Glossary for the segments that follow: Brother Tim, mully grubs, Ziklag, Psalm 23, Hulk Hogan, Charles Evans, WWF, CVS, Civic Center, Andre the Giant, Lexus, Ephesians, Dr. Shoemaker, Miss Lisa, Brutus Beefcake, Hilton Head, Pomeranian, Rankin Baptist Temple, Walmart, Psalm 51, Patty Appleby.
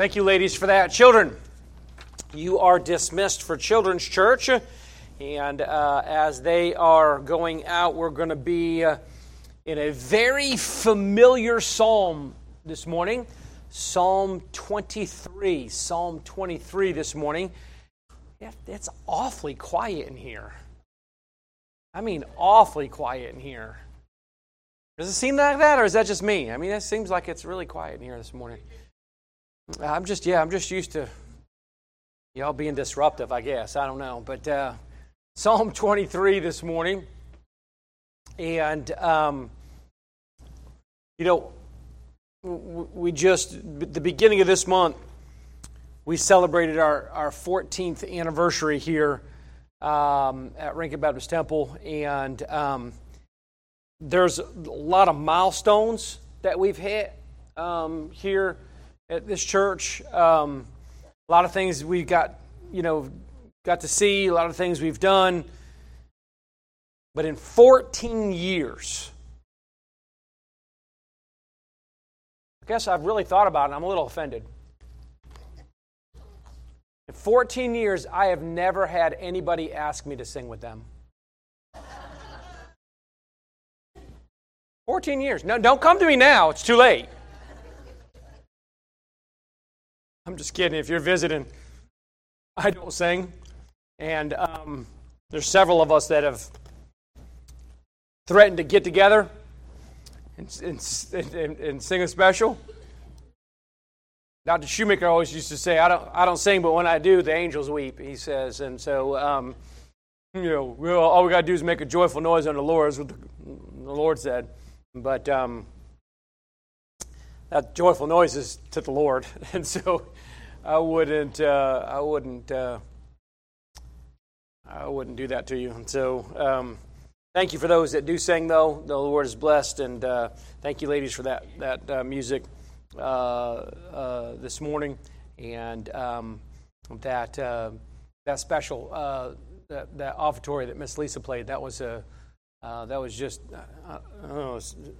Thank you, ladies, for that. Children, you are dismissed for Children's Church. And as they are going out, we're going to be in a very familiar psalm this morning. Psalm 23 this morning. It's awfully quiet in here. I mean, awfully quiet in here. Does it seem like that, or is that just me? I mean, it seems like it's really quiet in here this morning. I'm just used to y'all being disruptive, I guess. I don't know. But Psalm 23 this morning. And, we just, at the beginning of this month, we celebrated our 14th anniversary here at Rankin Baptist Temple. And there's a lot of milestones that we've hit here at this church. A lot of things we've got to see, a lot of things we've done. But in 14 years, I guess I've really thought about it, and I'm a little offended. In 14 years, I have never had anybody ask me to sing with them. 14 years. No, don't come to me now. It's too late. I'm just kidding. If you're visiting, I don't sing. And there's several of us that have threatened to get together and sing a special. Dr. Shoemaker always used to say, I don't sing, but when I do, the angels weep, he says. And so, all we got to do is make a joyful noise unto the Lord, is what the Lord said. But that joyful noise is to the Lord. And so I wouldn't do that to you. And so thank you for those that do sing, though. The Lord is blessed. And thank you, ladies, for that music this morning, and that special that offertory that Miss Lisa played. That was it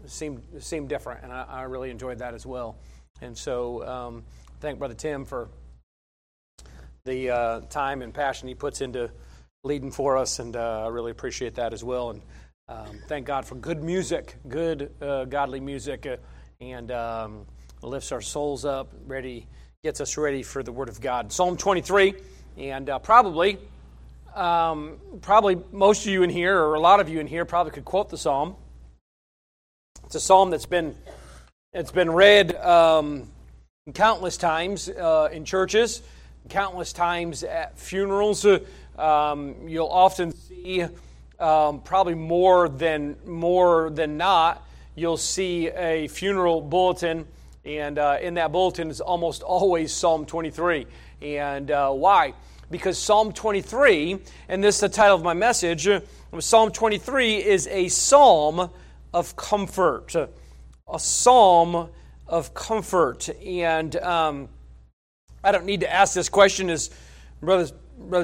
seemed different, and I really enjoyed that as well. And so thank Brother Tim for the time and passion he puts into leading for us, and I really appreciate that as well. And thank God for good music, good godly music, and lifts our souls up, gets us ready for the Word of God. Psalm 23, and probably most of you in here, or a lot of you in here, probably could quote the psalm. It's a psalm that's been read countless times in churches, countless times at funerals. You'll often see, probably more than not, you'll see a funeral bulletin. And in that bulletin is almost always Psalm 23. And why? Because Psalm 23, and this is the title of my message, Psalm 23 is a psalm of comfort. A psalm of comfort. And I don't need to ask this question, as Brother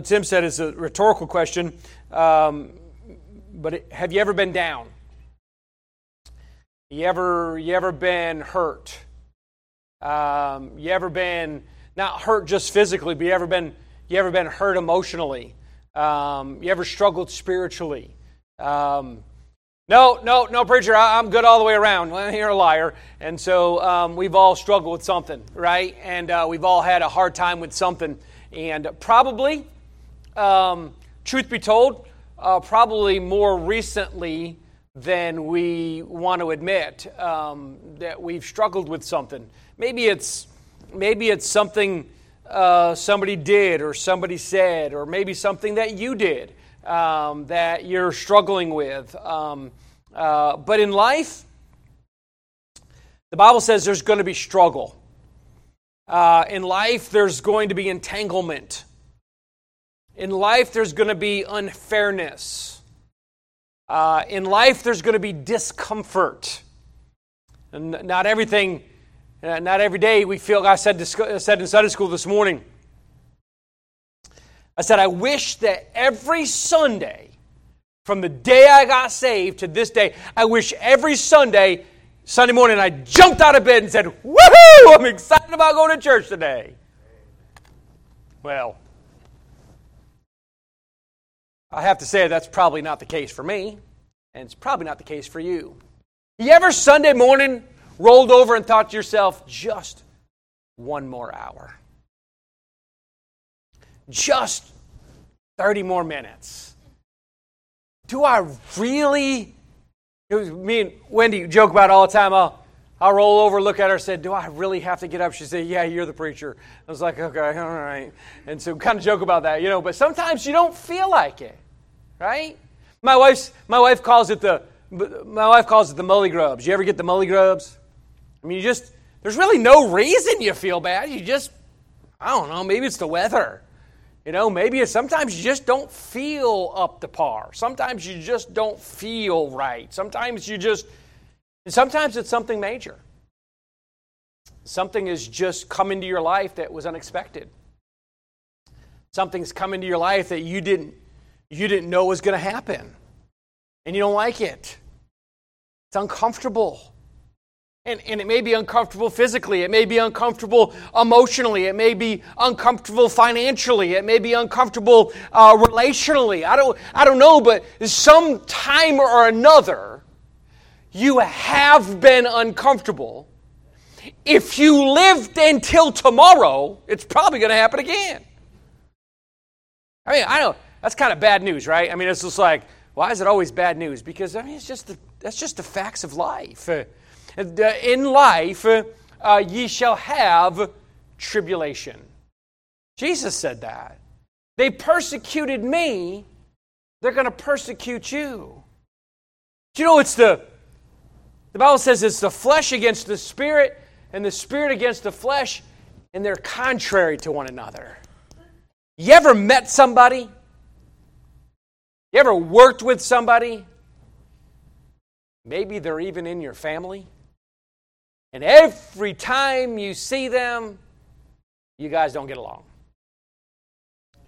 Tim said, it's a rhetorical question. But have you ever been down? You ever been hurt? You ever been not hurt just physically, but you ever been hurt emotionally? You ever struggled spiritually? No, preacher, I'm good all the way around. Well, you're a liar. And so we've all struggled with something, right? And we've all had a hard time with something. And probably, truth be told, probably more recently than we want to admit that we've struggled with something. Maybe it's something somebody did, or somebody said, or maybe something that you did that you're struggling with. But in life, the Bible says there's going to be struggle. In life, there's going to be entanglement. In life, there's going to be unfairness. In life, there's going to be discomfort. And not everything... not every day we feel. I said in Sunday school this morning, I said, I wish that every Sunday, from the day I got saved to this day, I wish every Sunday Sunday morning, I jumped out of bed and said, "Woohoo! I'm excited about going to church today." Well, I have to say that's probably not the case for me, and it's probably not the case for you. You ever Sunday morning rolled over and thought to yourself, just one more hour? Just 30 more minutes. Do I really... It was me and Wendy joke about it all the time. I'll roll over, look at her, said, "Do I really have to get up?" She said, "Yeah, you're the preacher." I was like, "Okay, all right." And so kind of joke about that, you know. But sometimes you don't feel like it, right? My wife calls it the mully grubs. You ever get the mully grubs? I mean, there's really no reason you feel bad. You just, I don't know. Maybe it's the weather. You know, maybe sometimes you just don't feel up to par. Sometimes you just don't feel right. Sometimes it's something major. Something has just come into your life that was unexpected. Something's come into your life that you didn't know was going to happen. And you don't like it. It's uncomfortable. And it may be uncomfortable physically. It may be uncomfortable emotionally. It may be uncomfortable financially. It may be uncomfortable relationally. I don't know, but some time or another, you have been uncomfortable. If you lived until tomorrow, it's probably going to happen again. I mean, I know that's kind of bad news, right? I mean, it's just like, why is it always bad news? Because I mean, that's just the facts of life. In life, ye shall have tribulation. Jesus said that. They persecuted me. They're going to persecute you. Do you know the Bible says it's the flesh against the spirit and the spirit against the flesh, and they're contrary to one another. You ever met somebody? You ever worked with somebody? Maybe they're even in your family. And every time you see them, you guys don't get along.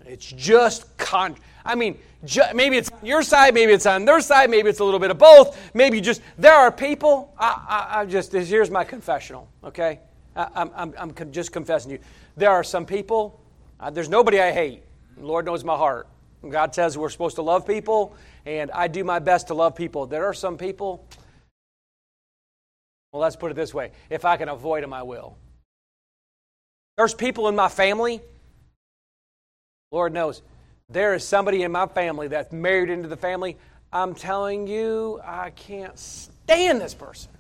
It's just, maybe it's on your side, maybe it's on their side, maybe it's a little bit of both. Maybe just, there are people, here's my confessional, okay? I'm just confessing to you. There are some people, there's nobody I hate. The Lord knows my heart. God says we're supposed to love people, and I do my best to love people. There are some people... Well, let's put it this way. If I can avoid them, I will. There's people in my family. Lord knows. There is somebody in my family that's married into the family. I'm telling you, I can't stand this person.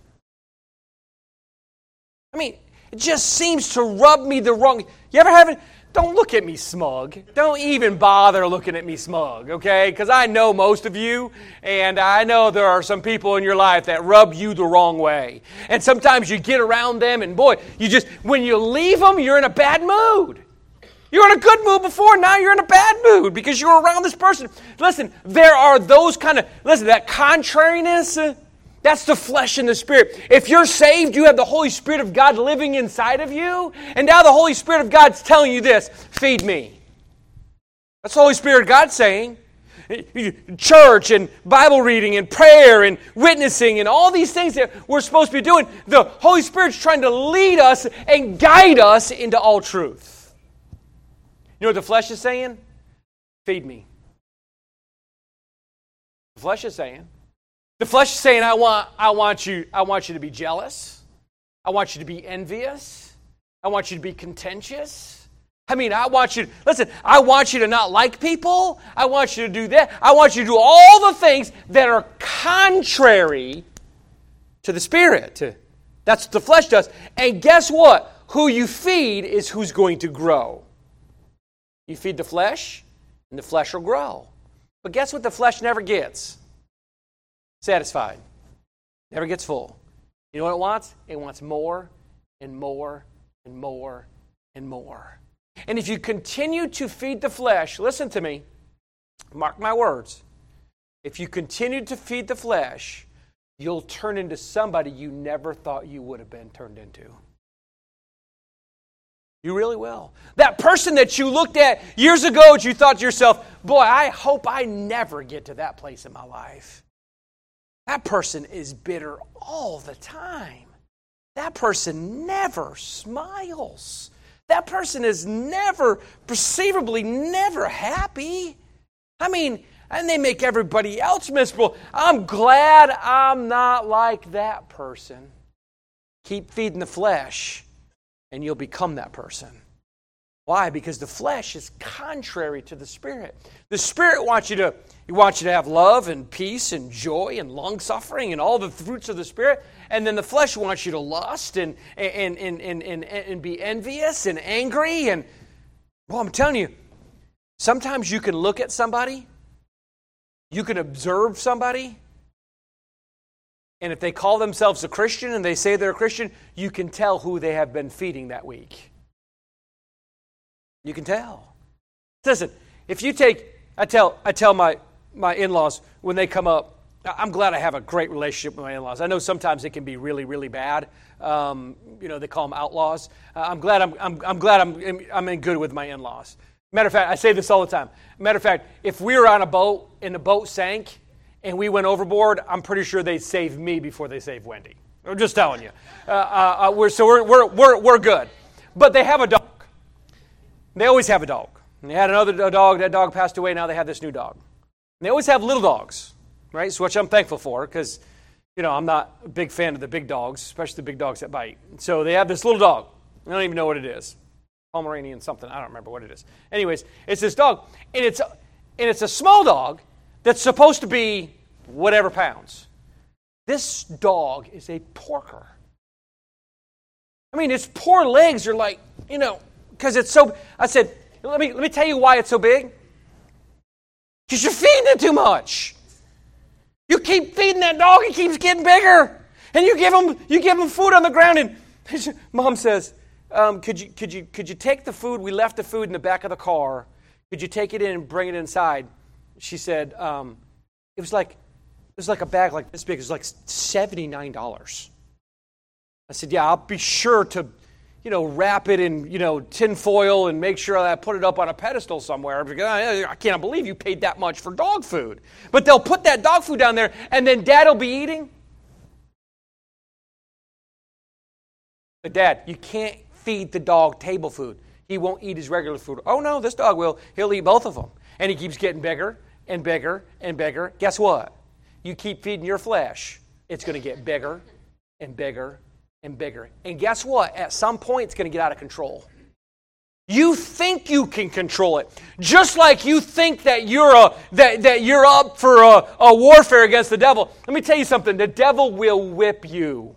I mean, it just seems to rub me the wrong... You ever have it? Don't look at me smug. Don't even bother looking at me smug, okay? Because I know most of you, and I know there are some people in your life that rub you the wrong way. And sometimes you get around them, and boy, when you leave them, you're in a bad mood. You were in a good mood before, now you're in a bad mood because you were around this person. Listen, there are those that contrariness, that's the flesh and the spirit. If you're saved, you have the Holy Spirit of God living inside of you. And now the Holy Spirit of God's telling you this, feed me. That's the Holy Spirit of God saying. Church and Bible reading and prayer and witnessing and all these things that we're supposed to be doing. The Holy Spirit's trying to lead us and guide us into all truth. You know what the flesh is saying? Feed me. The flesh is saying. The flesh is saying, I want you to be jealous. I want you to be envious. I want you to be contentious. I mean, I want you to not like people. I want you to do that. I want you to do all the things that are contrary to the Spirit. That's what the flesh does. And guess what? Who you feed is who's going to grow. You feed the flesh, and the flesh will grow. But guess what the flesh never gets? Satisfied. Never gets full. You know what it wants? It wants more and more and more and more. And if you continue to feed the flesh, listen to me, mark my words, if you continue to feed the flesh, you'll turn into somebody you never thought you would have been turned into. You really will. That person that you looked at years ago, you thought to yourself, boy, I hope I never get to that place in my life. That person is bitter all the time. That person never smiles. That person is never, perceivably never happy. I mean, and they make everybody else miserable. I'm glad I'm not like that person. Keep feeding the flesh, and you'll become that person. Why? Because the flesh is contrary to the Spirit. The Spirit wants you to have love and peace and joy and long-suffering and all the fruits of the Spirit. And then the flesh wants you to lust and be envious and angry. And, well, I'm telling you, sometimes you can look at somebody, you can observe somebody, and if they call themselves a Christian and they say they're a Christian, you can tell who they have been feeding that week. You can tell. Listen, if you take, I tell my in-laws when they come up, I'm glad I have a great relationship with my in-laws. I know sometimes it can be really, really bad. They call them outlaws. I'm glad I'm in good with my in-laws. Matter of fact, I say this all the time. Matter of fact, if we were on a boat and the boat sank and we went overboard, I'm pretty sure they'd save me before they save Wendy. I'm just telling you. We're good. But they have a dog. They always have a dog. And they had another dog. That dog passed away. Now they have this new dog. And they always have little dogs, right? So which I'm thankful for because, I'm not a big fan of the big dogs, especially the big dogs that bite. So they have this little dog. I don't even know what it is. Pomeranian something. I don't remember what it is. Anyways, it's this dog, and it's a small dog that's supposed to be whatever pounds. This dog is a porker. I mean, its poor legs are like, because it's so. I said, let me tell you why it's so big. Because you're feeding it too much. You keep feeding that dog; it keeps getting bigger, and you give him food on the ground. And Mom says, Could you take the food? We left the food in the back of the car. Could you take it in and bring it inside? She said, it was like a bag like this big. It was like $79. I said, yeah, I'll be sure to, wrap it in, tin foil and make sure that I put it up on a pedestal somewhere. I can't believe you paid that much for dog food. But they'll put that dog food down there, and then Dad will be eating. But Dad, you can't feed the dog table food. He won't eat his regular food. Oh, no, this dog will. He'll eat both of them. And he keeps getting bigger and bigger and bigger. Guess what? You keep feeding your flesh. It's going to get bigger and bigger and bigger. And guess what? At some point, it's going to get out of control. You think you can control it. Just like you think that you're up for a warfare against the devil. Let me tell you something. The devil will whip you.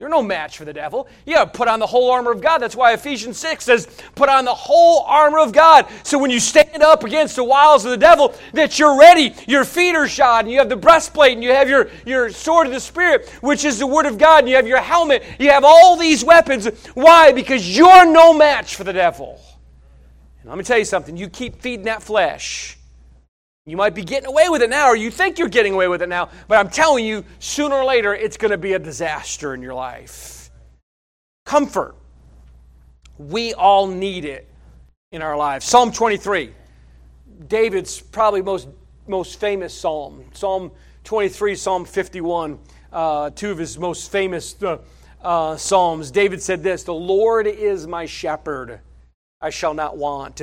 You're no match for the devil. You got to put on the whole armor of God. That's why Ephesians 6 says, put on the whole armor of God. So when you stand up against the wiles of the devil, that you're ready, your feet are shod, and you have the breastplate, and you have your sword of the Spirit, which is the Word of God, and you have your helmet. You have all these weapons. Why? Because you're no match for the devil. And let me tell you something. You keep feeding that flesh. You might be getting away with it now, or you think you're getting away with it now, but I'm telling you, sooner or later, it's going to be a disaster in your life. Comfort. We all need it in our lives. Psalm 23, David's probably most famous psalm. Psalm 23, Psalm 51, two of his most famous psalms. David said this, "The Lord is my shepherd, I shall not want.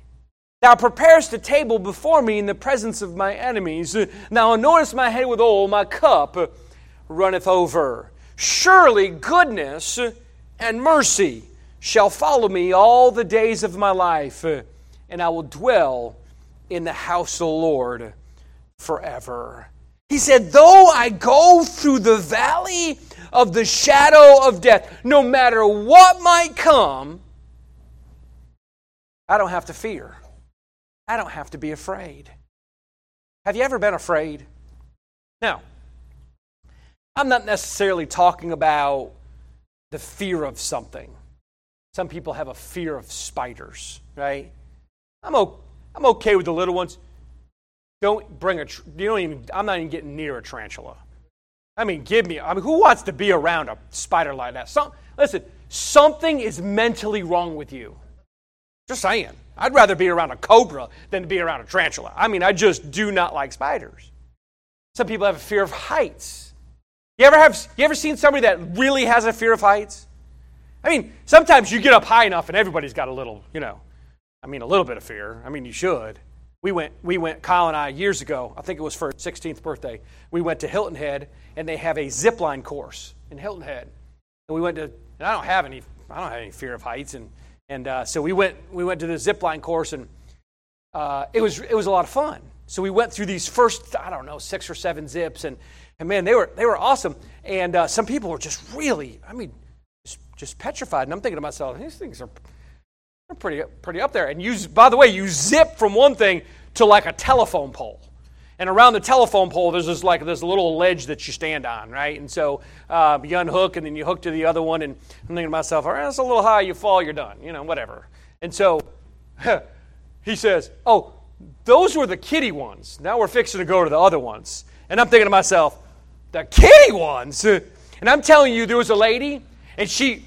Thou preparest a table before me in the presence of my enemies. Thou anointest my head with oil, my cup runneth over. Surely goodness and mercy shall follow me all the days of my life, and I will dwell in the house of the Lord forever." He said, though I go through the valley of the shadow of death, no matter what might come, I don't have to fear. I don't have to be afraid. Have you ever been afraid? Now, I'm not necessarily talking about the fear of something. Some people have a fear of spiders, right? I'm okay with the little ones. Don't bring a, you don't even, I'm not even getting near a tarantula. I mean, who wants to be around a spider like that? Listen, something is mentally wrong with you. Just saying. I'd rather be around a cobra than to be around a tarantula. I mean, I just do not like spiders. Some people have a fear of heights. You ever seen somebody that really has a fear of heights? I mean, sometimes you get up high enough and everybody's got a little, a little bit of fear. I mean, you should. We went, Kyle and I, years ago, I think it was for her 16th birthday, we went to Hilton Head, and they have a zipline course in Hilton Head. And we went to, and I don't have any fear of heights, and so we went to the zipline course, and it was a lot of fun. So we went through these first, 6 or 7 zips, and man, they were awesome. And some people were just really, just petrified. And I'm thinking to myself, these things are pretty up there. And you zip from one thing to like a telephone pole, and around the telephone pole there's this like this little ledge that you stand on, right? And so you unhook and then you hook to the other one, and I'm thinking to myself, all right, that's a little high. You fall, you're done, whatever. And so he says, oh, those were the kiddie ones, now we're fixing to go to the other ones. And I'm thinking to myself, the kiddie ones? And I'm telling you, there was a lady, and she,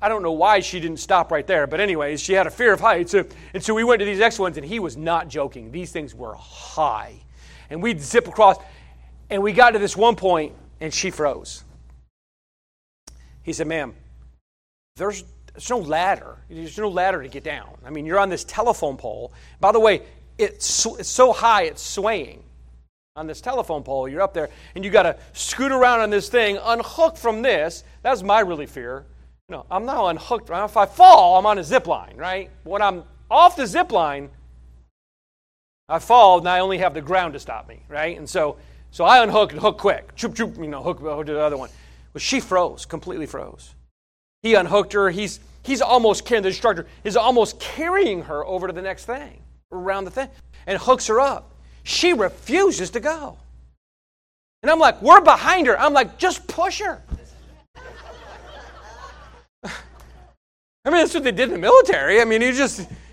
I don't know why she didn't stop right there, but anyways, she had a fear of heights. And so we went to these next ones, and he was not joking. These things were high. And we'd zip across, and we got to this one point, and she froze. He said, ma'am, there's no ladder. There's no ladder to get down. I mean, you're on this telephone pole. By the way, it's so high, it's swaying. On this telephone pole, you're up there, and you got to scoot around on this thing, unhook from this. That's my really fear. No, I'm not unhooked. If I fall, I'm on a zip line, right? When I'm off the zip line, I fall, and I only have the ground to stop me, right? And so I unhook and hook quick. Choop, choop, hook to the other one. Well, she froze, completely froze. He unhooked her. He's almost carrying, the instructor is almost carrying her over to the next thing, around the thing, and hooks her up. She refuses to go. And I'm like, we're behind her. I'm like, just push her. That's what they did in the military. You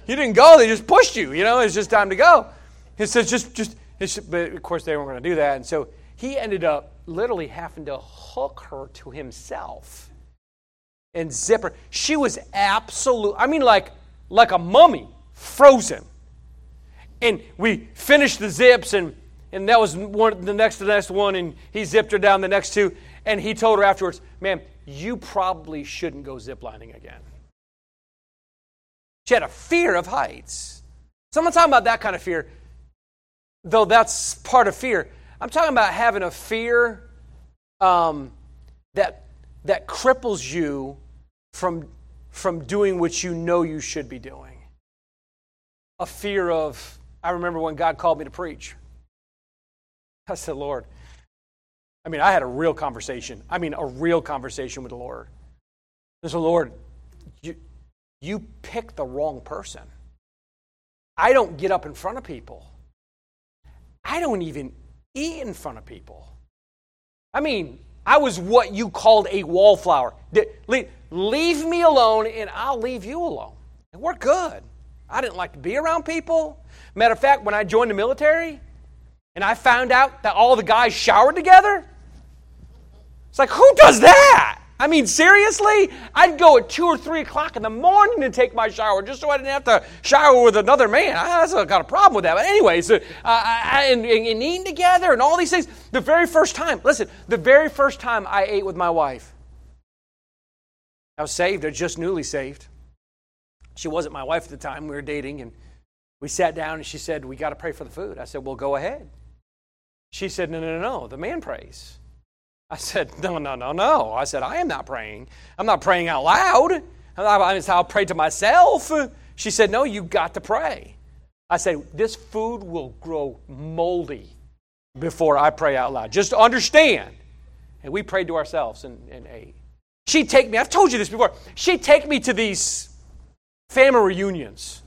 didn't go, they just pushed you, it's just time to go. He says, but of course they weren't going to do that. And so he ended up literally having to hook her to himself and zip her. She was like a mummy, frozen. And we finished the zips, and that was one, the next one, and he zipped her down the next two, and he told her afterwards, ma'am, you probably shouldn't go ziplining again. She had a fear of heights. So I'm not talking about that kind of fear, though that's part of fear. I'm talking about having a fear that cripples you from doing what you know you should be doing. A fear of, I remember when God called me to preach. I said, Lord, I had a real conversation. A real conversation with the Lord. I said, Lord, you picked the wrong person. I don't get up in front of people. I don't even eat in front of people. I was what you called a wallflower. Leave me alone, and I'll leave you alone. And we're good. I didn't like to be around people. Matter of fact, when I joined the military, and I found out that all the guys showered together, it's like, who does that? Seriously? I'd go at 2 or 3 o'clock in the morning to take my shower just so I didn't have to shower with another man. I got a problem with that. But anyways, and eating together and all these things. The very first time I ate with my wife, I was saved. I was just newly saved. She wasn't my wife at the time. We were dating, and we sat down, and she said, we got to pray for the food. I said, well, go ahead. She said, no, the man prays. I said, no. I said, I am not praying. I'm not praying out loud. I'll pray to myself. She said, no, you got to pray. I said, this food will grow moldy before I pray out loud. Just understand. And we prayed to ourselves and ate. She'd take me, I've told you this before, she'd take me to these family reunions.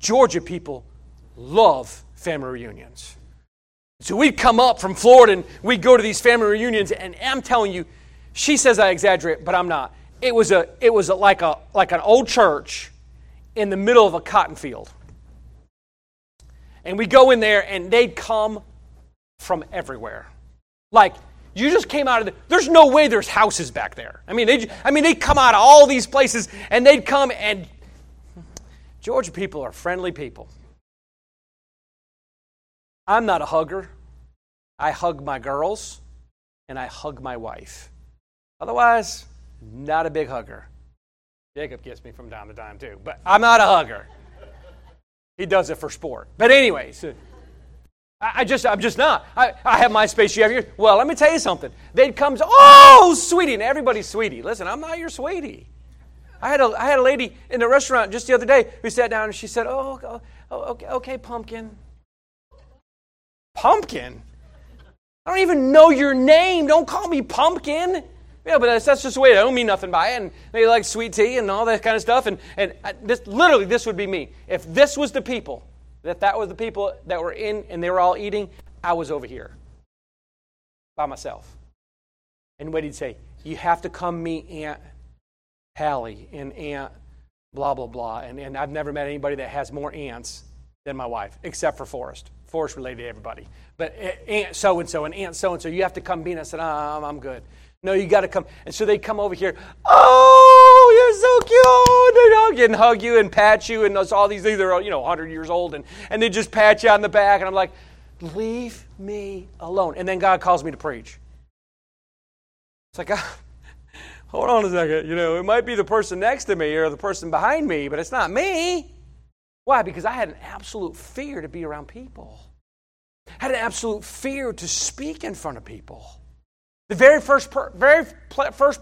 Georgia people love family reunions. So we'd come up from Florida, and we'd go to these family reunions, and I'm telling you, she says I exaggerate, but I'm not. It was like an old church in the middle of a cotton field. And we go in there, and they'd come from everywhere. Like, you just came out of the... There's no way there's houses back there. I mean, they'd come out of all these places, and they'd come, and... Georgia people are friendly people. I'm not a hugger. I hug my girls, and I hug my wife. Otherwise, not a big hugger. Jacob gets me from time to time, too, but I'm not a hugger. He does it for sport. But anyways, I'm just not. I have my space. You have yours. Well, let me tell you something. They'd come, oh, sweetie, and everybody's sweetie. Listen, I'm not your sweetie. I had a lady in the restaurant just the other day who sat down and she said, okay, pumpkin. Pumpkin? I don't even know your name. Don't call me pumpkin. Yeah, but that's just the way it is. I don't mean nothing by it. And they like sweet tea and all that kind of stuff. And this would be me. If this was the people, that was the people that were in and they were all eating, I was over here by myself. And what he'd say, you have to come meet Aunt Hallie and Aunt blah, blah, blah. And I've never met anybody that has more aunts than my wife, except for Forrest. Forrest related to everybody. But Aunt so-and-so and Aunt so-and-so, you have to come meet us. And I'm good. No, you got to come. And so they come over here. Oh, you're so cute. And hug you and pat you. And all these things. They're, 100 years old. And they just pat you on the back. And I'm like, leave me alone. And then God calls me to preach. It's like, hold on a second. It might be the person next to me or the person behind me, but it's not me. Why? Because I had an absolute fear to be around people. I had an absolute fear to speak in front of people. The very first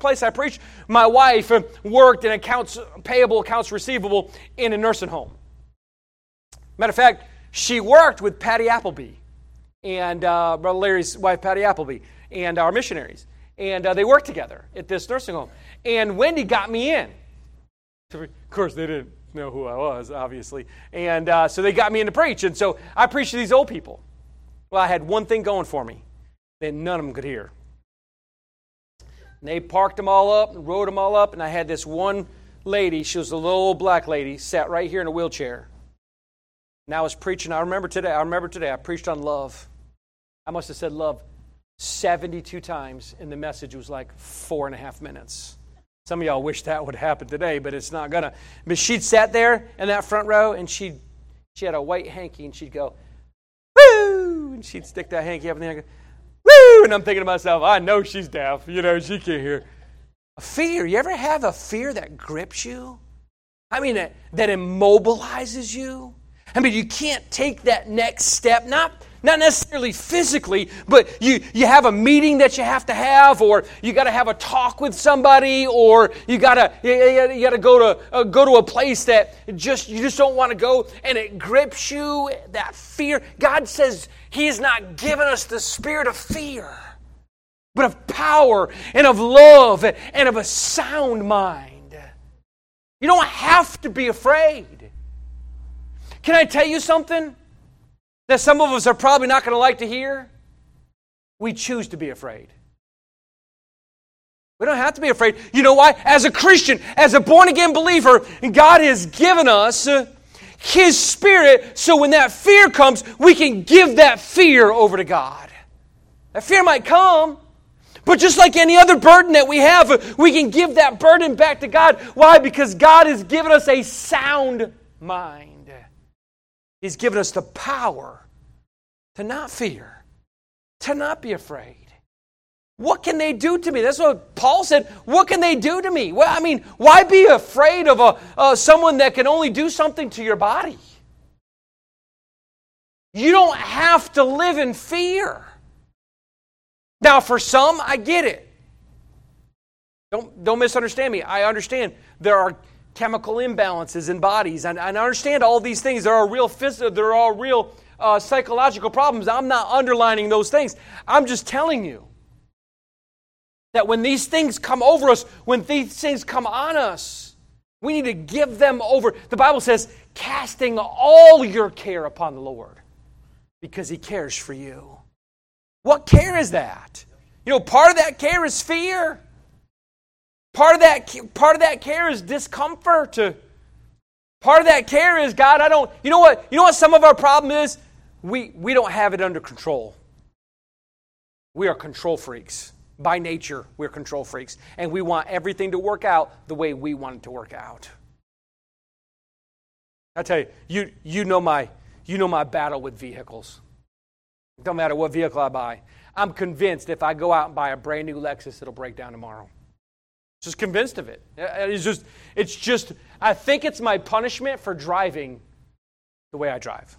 place I preached, my wife worked in accounts payable, accounts receivable in a nursing home. Matter of fact, she worked with Patty Appleby and Brother Larry's wife, Patty Appleby, and our missionaries. And they worked together at this nursing home. And Wendy got me in. Of course, they didn't know who I was, obviously. And so they got me in to preach. And so I preached to these old people. Well, I had one thing going for me that none of them could hear. And they parked them all up and rode them all up. And I had this one lady, she was a little old black lady, sat right here in a wheelchair. And I was preaching. I remember today, I preached on love. I must have said love 72 times, and the message was like 4.5 minutes. Some of y'all wish that would happen today, but it's not going to. But she'd sat there in that front row, and she had a white hanky, and she'd go, woo! And she'd stick that hanky up in the air. And I'm thinking to myself, I know she's deaf. She can't hear. A fear. You ever have a fear that grips you? I mean, that immobilizes you? I mean, you can't take that next step. Not necessarily physically, but you have a meeting that you have to have, or you got to have a talk with somebody, or you got to go to a place that you just don't want to go, and it grips you, that fear. God says He has not given us the spirit of fear, but of power and of love and of a sound mind. You don't have to be afraid. Can I tell you something that some of us are probably not going to like to hear? We choose to be afraid. We don't have to be afraid. You know why? As a Christian, as a born-again believer, God has given us His Spirit, so when that fear comes, we can give that fear over to God. That fear might come, but just like any other burden that we have, we can give that burden back to God. Why? Because God has given us a sound mind. He's given us the power to not fear, to not be afraid. What can they do to me? That's what Paul said. What can they do to me? Well, I mean, why be afraid of someone that can only do something to your body? You don't have to live in fear. Now, for some, I get it. Don't misunderstand me. I understand there are chemical imbalances in bodies, and I understand all these things. There are real psychological problems. I'm not underlining those things. I'm just telling you that when these things come over us, when these things come on us, we need to give them over. The Bible says, casting all your care upon the Lord, because He cares for you. What care is that? Part of that care is fear. Part of that care is discomfort. Part of that care is, God, I don't... You know what some of our problem is? We don't have it under control. We are control freaks. By nature, we're control freaks. And we want everything to work out the way we want it to work out. I tell you, you know my battle with vehicles. It don't matter what vehicle I buy. I'm convinced if I go out and buy a brand new Lexus, it'll break down tomorrow. Just convinced of it. It's just, I think it's my punishment for driving the way I drive.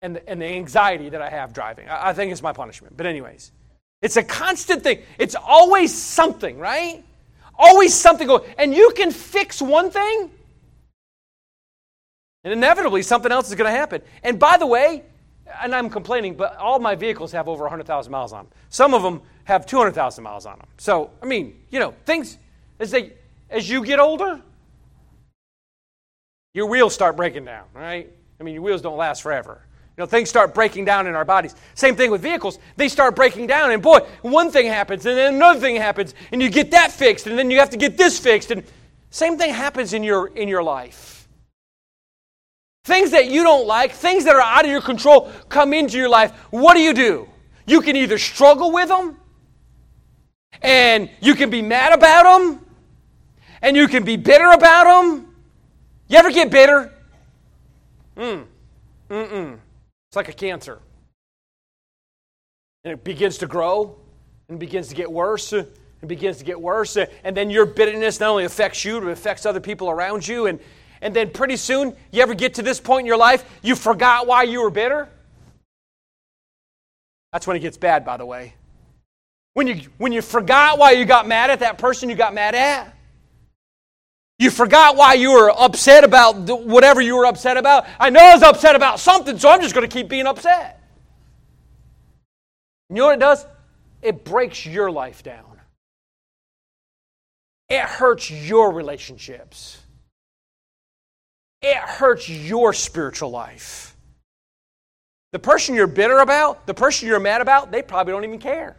And the anxiety that I have driving. I think it's my punishment. But anyways, it's a constant thing. It's always something, right? Always something going. And you can fix one thing, and inevitably something else is going to happen. And by the way, and I'm complaining, but all my vehicles have over 100,000 miles on them. Some of them have 200,000 miles on them. So, I mean, you know, things, as you get older, your wheels start breaking down, right? I mean, your wheels don't last forever. You know, things start breaking down in our bodies. Same thing with vehicles. They start breaking down, and boy, one thing happens, and then another thing happens, and you get that fixed, and then you have to get this fixed. And same thing happens in your life. Things that you don't like, things that are out of your control come into your life. What do? You can either struggle with them, and you can be mad about them, and you can be bitter about them. You ever get bitter? It's like a cancer. And it begins to grow, and begins to get worse, and begins to get worse. And then your bitterness not only affects you, but it affects other people around you, and then pretty soon, you ever get to this point in your life, you forgot why you were bitter? That's when it gets bad, by the way. When you forgot why you got mad at that person you got mad at. You forgot why you were upset about whatever you were upset about. I know I was upset about something, so I'm just going to keep being upset. You know what it does? It breaks your life down. It hurts your relationships. It hurts your spiritual life. The person you're bitter about, the person you're mad about, they probably don't even care.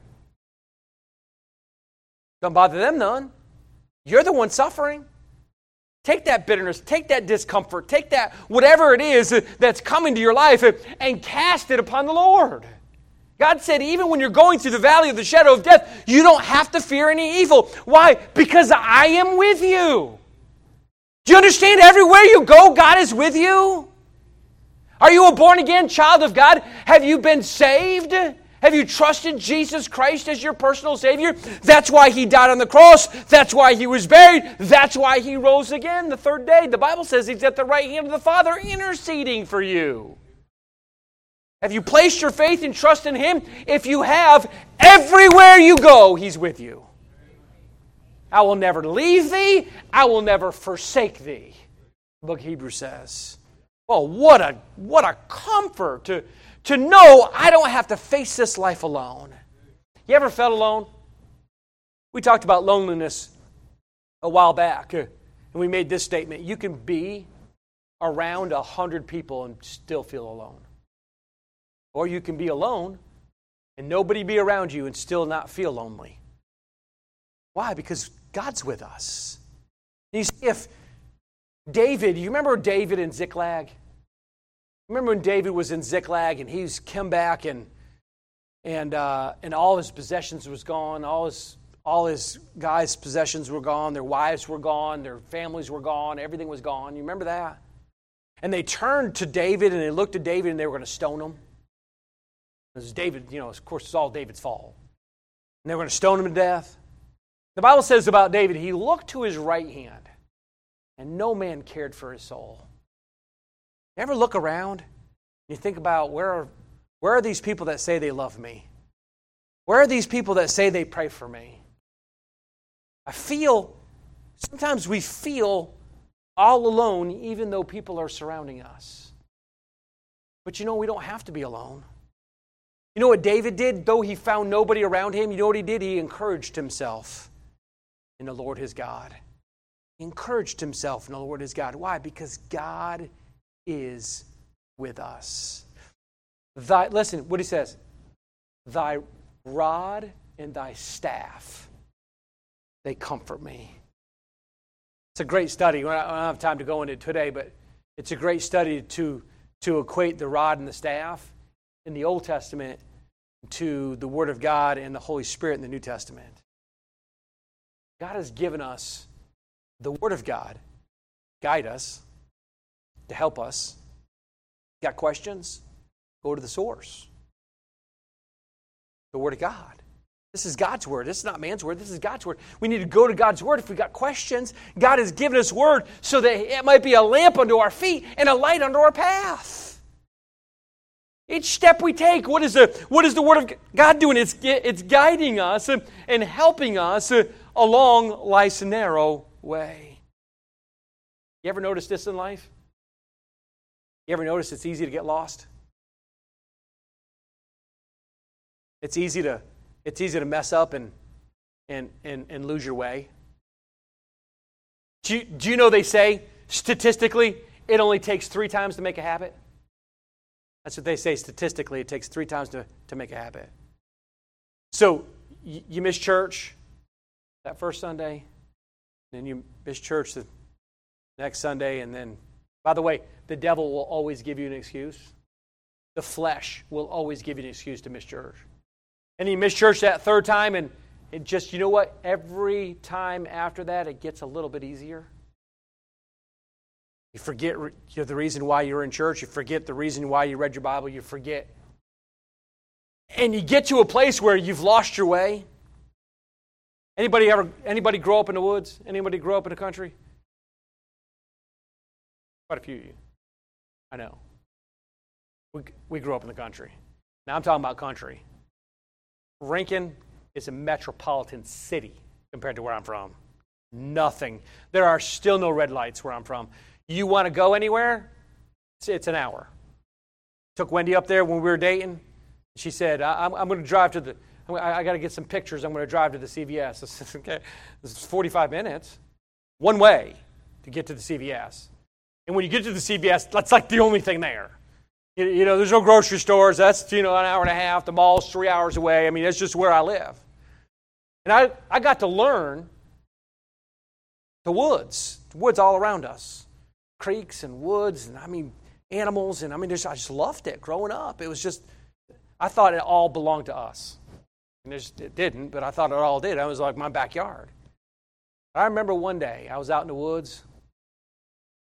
Don't bother them none. You're the one suffering. Take that bitterness, take that discomfort, take that whatever it is that's coming to your life and cast it upon the Lord. God said, even when you're going through the valley of the shadow of death, you don't have to fear any evil. Why? Because I am with you. Do you understand? Everywhere you go, God is with you. Are you a born-again child of God? Have you been saved? Have you trusted Jesus Christ as your personal Savior? That's why He died on the cross. That's why He was buried. That's why He rose again the third day. The Bible says He's at the right hand of the Father interceding for you. Have you placed your faith and trust in Him? If you have, everywhere you go, He's with you. I will never leave thee. I will never forsake thee. The book of Hebrews says. Well, what a comfort to know I don't have to face this life alone. You ever felt alone? We talked about loneliness a while back, and we made this statement. You can be around 100 people and still feel alone. Or you can be alone and nobody be around you and still not feel lonely. Why? Because God's with us. You see, if David, you remember David in Ziklag? Remember when David was in Ziklag and he's come back and all his possessions was gone, all his guys' possessions were gone, their wives were gone, their families were gone, everything was gone. You remember that? And they turned to David and they looked at David and they were going to stone him. Because David, you know, of course, it's all David's fault. And they were going to stone him to death. The Bible says about David, he looked to his right hand, and no man cared for his soul. You ever look around and you think about, where are these people that say they love me? Where are these people that say they pray for me? Sometimes we feel all alone, even though people are surrounding us. But you know, we don't have to be alone. You know what David did? Though he found nobody around him, you know what he did? He encouraged himself in the Lord his God. He encouraged himself in the Lord his God. Why? Because God is with us. Listen, what he says. Thy rod and thy staff, they comfort me. It's a great study. We don't have time to go into it today, but it's a great study to equate the rod and the staff in the Old Testament to the Word of God and the Holy Spirit in the New Testament. God has given us the Word of God, guide us, to help us. Got questions? Go to the source. The Word of God. This is God's Word. This is not man's Word. This is God's Word. We need to go to God's Word. If we've got questions, God has given us Word so that it might be a lamp unto our feet and a light unto our path. Each step we take, what is the Word of God doing? It's guiding us and helping us along life's narrow way. You ever notice this in life? You ever notice it's easy to get lost? It's easy to mess up and lose your way. Do you know they say statistically it only takes 3 times to make a habit? That's what they say statistically. It takes 3 times to make a habit. So you miss church that first Sunday, then you miss church the next Sunday, and then, by the way, the devil will always give you an excuse. The flesh will always give you an excuse to miss church. And you miss church that third time, and it just, you know what? Every time after that, it gets a little bit easier. You forget the reason why you were in church. You forget the reason why you read your Bible. You forget. And you get to a place where you've lost your way. Anybody grow up in the woods? Anybody grow up in the country? Quite a few of you. I know. We grew up in the country. Now I'm talking about country. Rankin is a metropolitan city compared to where I'm from. Nothing. There are still no red lights where I'm from. You want to go anywhere? It's an hour. Took Wendy up there when we were dating. She said, I'm going to drive to the, I got to get some pictures. I'm going to drive to the CVS. I said, okay, this is 45 minutes. One way to get to the CVS. And when you get to the CVS, that's like the only thing there. You know, there's no grocery stores. That's, an hour and a half. The mall's 3 hours away. I mean, that's just where I live. And I got to learn the woods all around us, creeks and woods, and animals, and I just loved it growing up. It was just, I thought it all belonged to us. And it didn't, but I thought it all did. I was like my backyard. I remember one day I was out in the woods,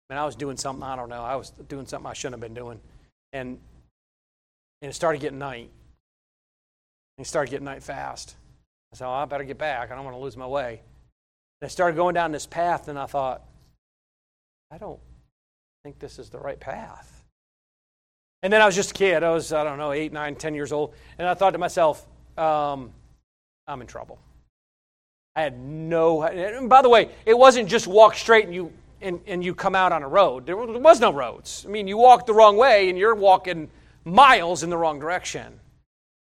and I was doing something, I don't know. I was doing something I shouldn't have been doing. And it started getting night. And it started getting night fast. I said, I better get back. I don't want to lose my way. And I started going down this path, and I thought, I don't think this is the right path. And then I was just a kid. I was, 8, 9, 10 years old. And I thought to myself, I'm in trouble. I had no... And by the way, it wasn't just walk straight and you come out on a road. There was no roads. You walk the wrong way, and you're walking miles in the wrong direction.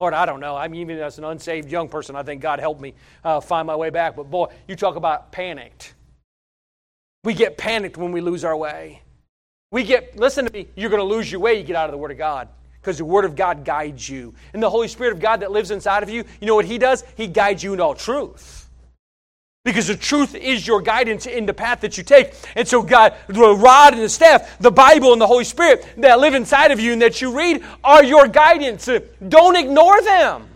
Lord, I don't know. Even as an unsaved young person, I think God helped me find my way back. But boy, you talk about panicked. We get panicked when we lose our way. Listen to me, you're going to lose your way, you get out of the Word of God. Because the Word of God guides you. And the Holy Spirit of God that lives inside of you, you know what He does? He guides you in all truth. Because the truth is your guidance in the path that you take. And so God, the rod and the staff, the Bible and the Holy Spirit that live inside of you and that you read are your guidance. Don't ignore them.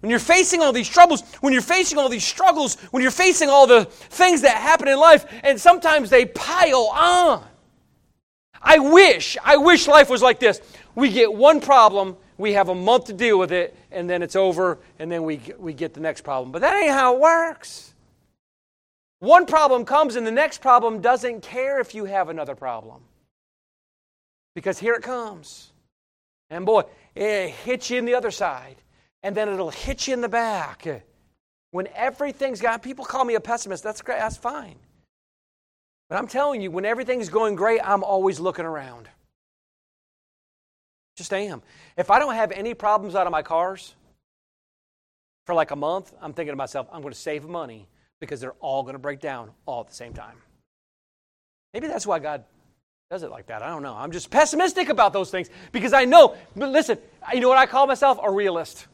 When you're facing all these troubles, when you're facing all these struggles, when you're facing all the things that happen in life, and sometimes they pile on. I wish life was like this. We get one problem, we have a month to deal with it, and then it's over, and then we get the next problem. But that ain't how it works. One problem comes, and the next problem doesn't care if you have another problem. Because here it comes. And boy, it hits you in the other side, and then it'll hit you in the back. When everything's gone, people call me a pessimist. That's great. That's fine. But I'm telling you, when everything's going great, I'm always looking around. Just am. If I don't have any problems out of my cars for like a month, I'm thinking to myself, I'm going to save money because they're all going to break down all at the same time. Maybe that's why God does it like that. I don't know. I'm just pessimistic about those things because I know. But listen, you know what I call myself? A realist.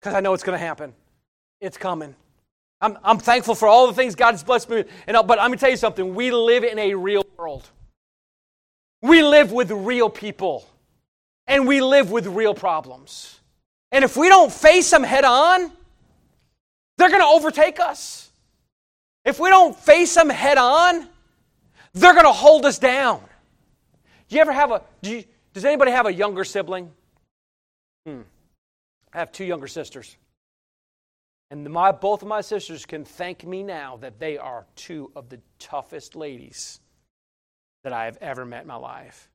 Because I know it's going to happen. It's coming. I'm thankful for all the things God has blessed me with. But I'm going to tell you something. We live in a real world. We live with real people. And we live with real problems. And if we don't face them head on, they're going to overtake us. If we don't face them head on, they're going to hold us down. Do you ever have does anybody have a younger sibling? I have two younger sisters. And both of my sisters can thank me now that they are two of the toughest ladies that I have ever met in my life.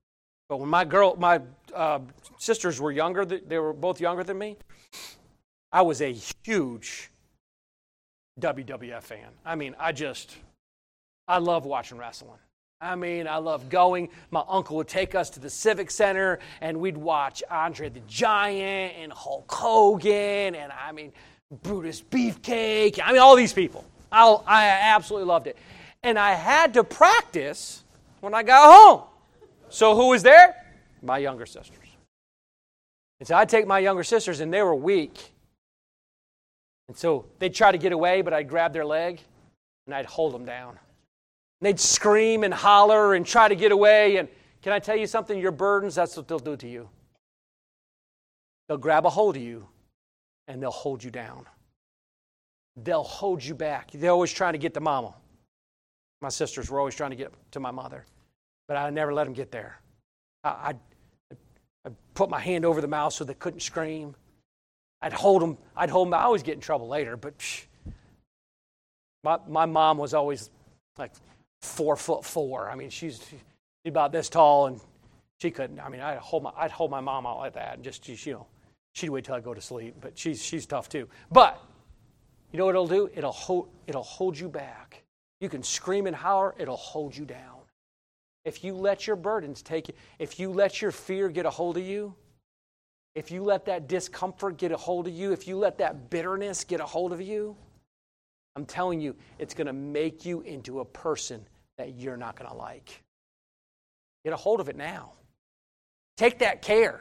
But when my sisters were younger, they were both younger than me, I was a huge WWF fan. I mean, I love watching wrestling. I mean, I love going. My uncle would take us to the Civic Center, and we'd watch Andre the Giant and Hulk Hogan and, I mean, Brutus Beefcake. I mean, all these people. I absolutely loved it. And I had to practice when I got home. So who was there? My younger sisters. And so I'd take my younger sisters, and they were weak. And so they'd try to get away, but I'd grab their leg, and I'd hold them down. And they'd scream and holler and try to get away. And can I tell you something? Your burdens, that's what they'll do to you. They'll grab a hold of you, and they'll hold you down. They'll hold you back. They're always trying to get to mama. My sisters were always trying to get to my mother. But I never let them get there. I'd put my hand over the mouth so they couldn't scream. I'd hold them. I always get in trouble later, but my mom was always like 4'4". I mean, she's about this tall, and she couldn't. I mean, I'd hold my mom out like that, and just she'd wait till I go to sleep. But she's tough too. But you know what it'll do? It'll hold you back. You can scream and holler. It'll hold you down. If you let your burdens take you, if you let your fear get a hold of you, if you let that discomfort get a hold of you, if you let that bitterness get a hold of you, I'm telling you, it's going to make you into a person that you're not going to like. Get a hold of it now. Take that care.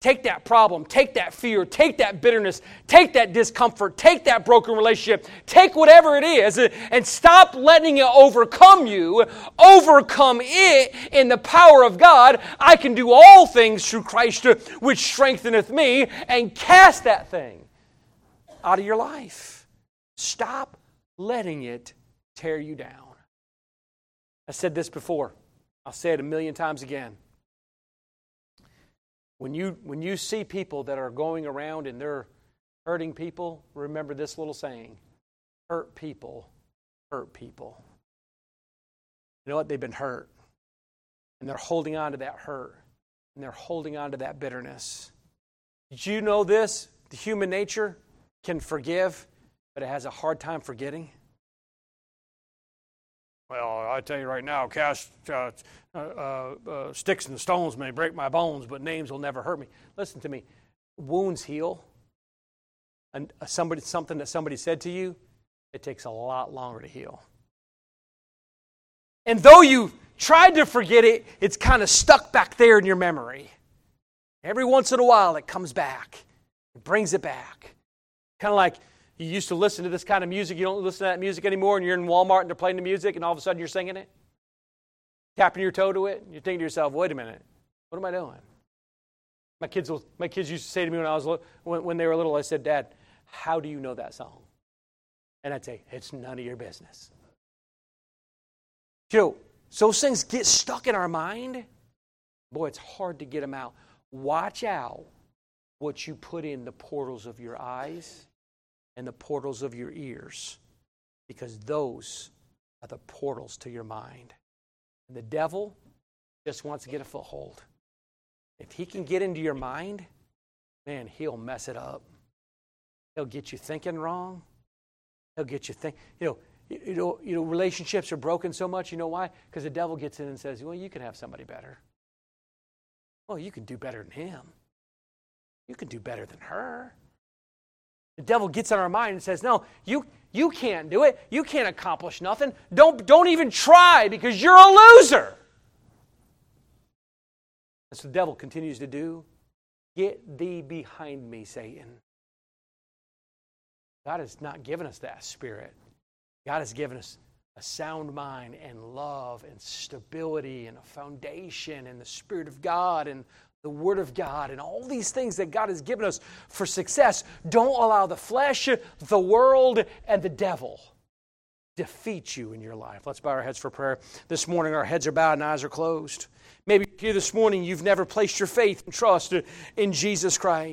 Take that problem. Take that fear. Take that bitterness. Take that discomfort. Take that broken relationship. Take whatever it is and stop letting it overcome you. Overcome it in the power of God. I can do all things through Christ which strengtheneth me, and cast that thing out of your life. Stop letting it tear you down. I said this before. I'll say it a million times again. When you see people that are going around and they're hurting people, remember this little saying, hurt people, hurt people. You know what? They've been hurt. And they're holding on to that hurt. And they're holding on to that bitterness. Did you know this? The human nature can forgive, but it has a hard time forgetting. Well, I tell you right now, sticks and stones may break my bones, but names will never hurt me. Listen to me. Wounds heal. And something that somebody said to you, it takes a lot longer to heal. And though you tried to forget it, it's kind of stuck back there in your memory. Every once in a while, it comes back. It brings it back. Kind of like, you used to listen to this kind of music. You don't listen to that music anymore, and you're in Walmart, and they're playing the music, and all of a sudden you're singing it, tapping your toe to it. And you're thinking to yourself, wait a minute, what am I doing? My kids used to say to me when they were little, I said, Dad, how do you know that song? And I'd say, it's none of your business. You know, so those things get stuck in our mind. Boy, it's hard to get them out. Watch out what you put in the portals of your eyes and the portals of your ears, because those are the portals to your mind. And the devil just wants to get a foothold. If he can get into your mind, man, he'll mess it up. He'll get you thinking wrong. He'll get you thinking. You know, relationships are broken so much. You know why? Because the devil gets in and says, well, you can have somebody better. Well, you can do better than him. You can do better than her. The devil gets in our mind and says, no, you can't do it. You can't accomplish nothing. Don't even try, because you're a loser. That's what the devil continues to do. Get thee behind me, Satan. God has not given us that spirit. God has given us a sound mind and love and stability and a foundation and the Spirit of God and the Word of God and all these things that God has given us for success. Don't allow the flesh, the world, and the devil defeat you in your life. Let's bow our heads for prayer. This morning our heads are bowed and eyes are closed. Maybe here this morning you've never placed your faith and trust in Jesus Christ.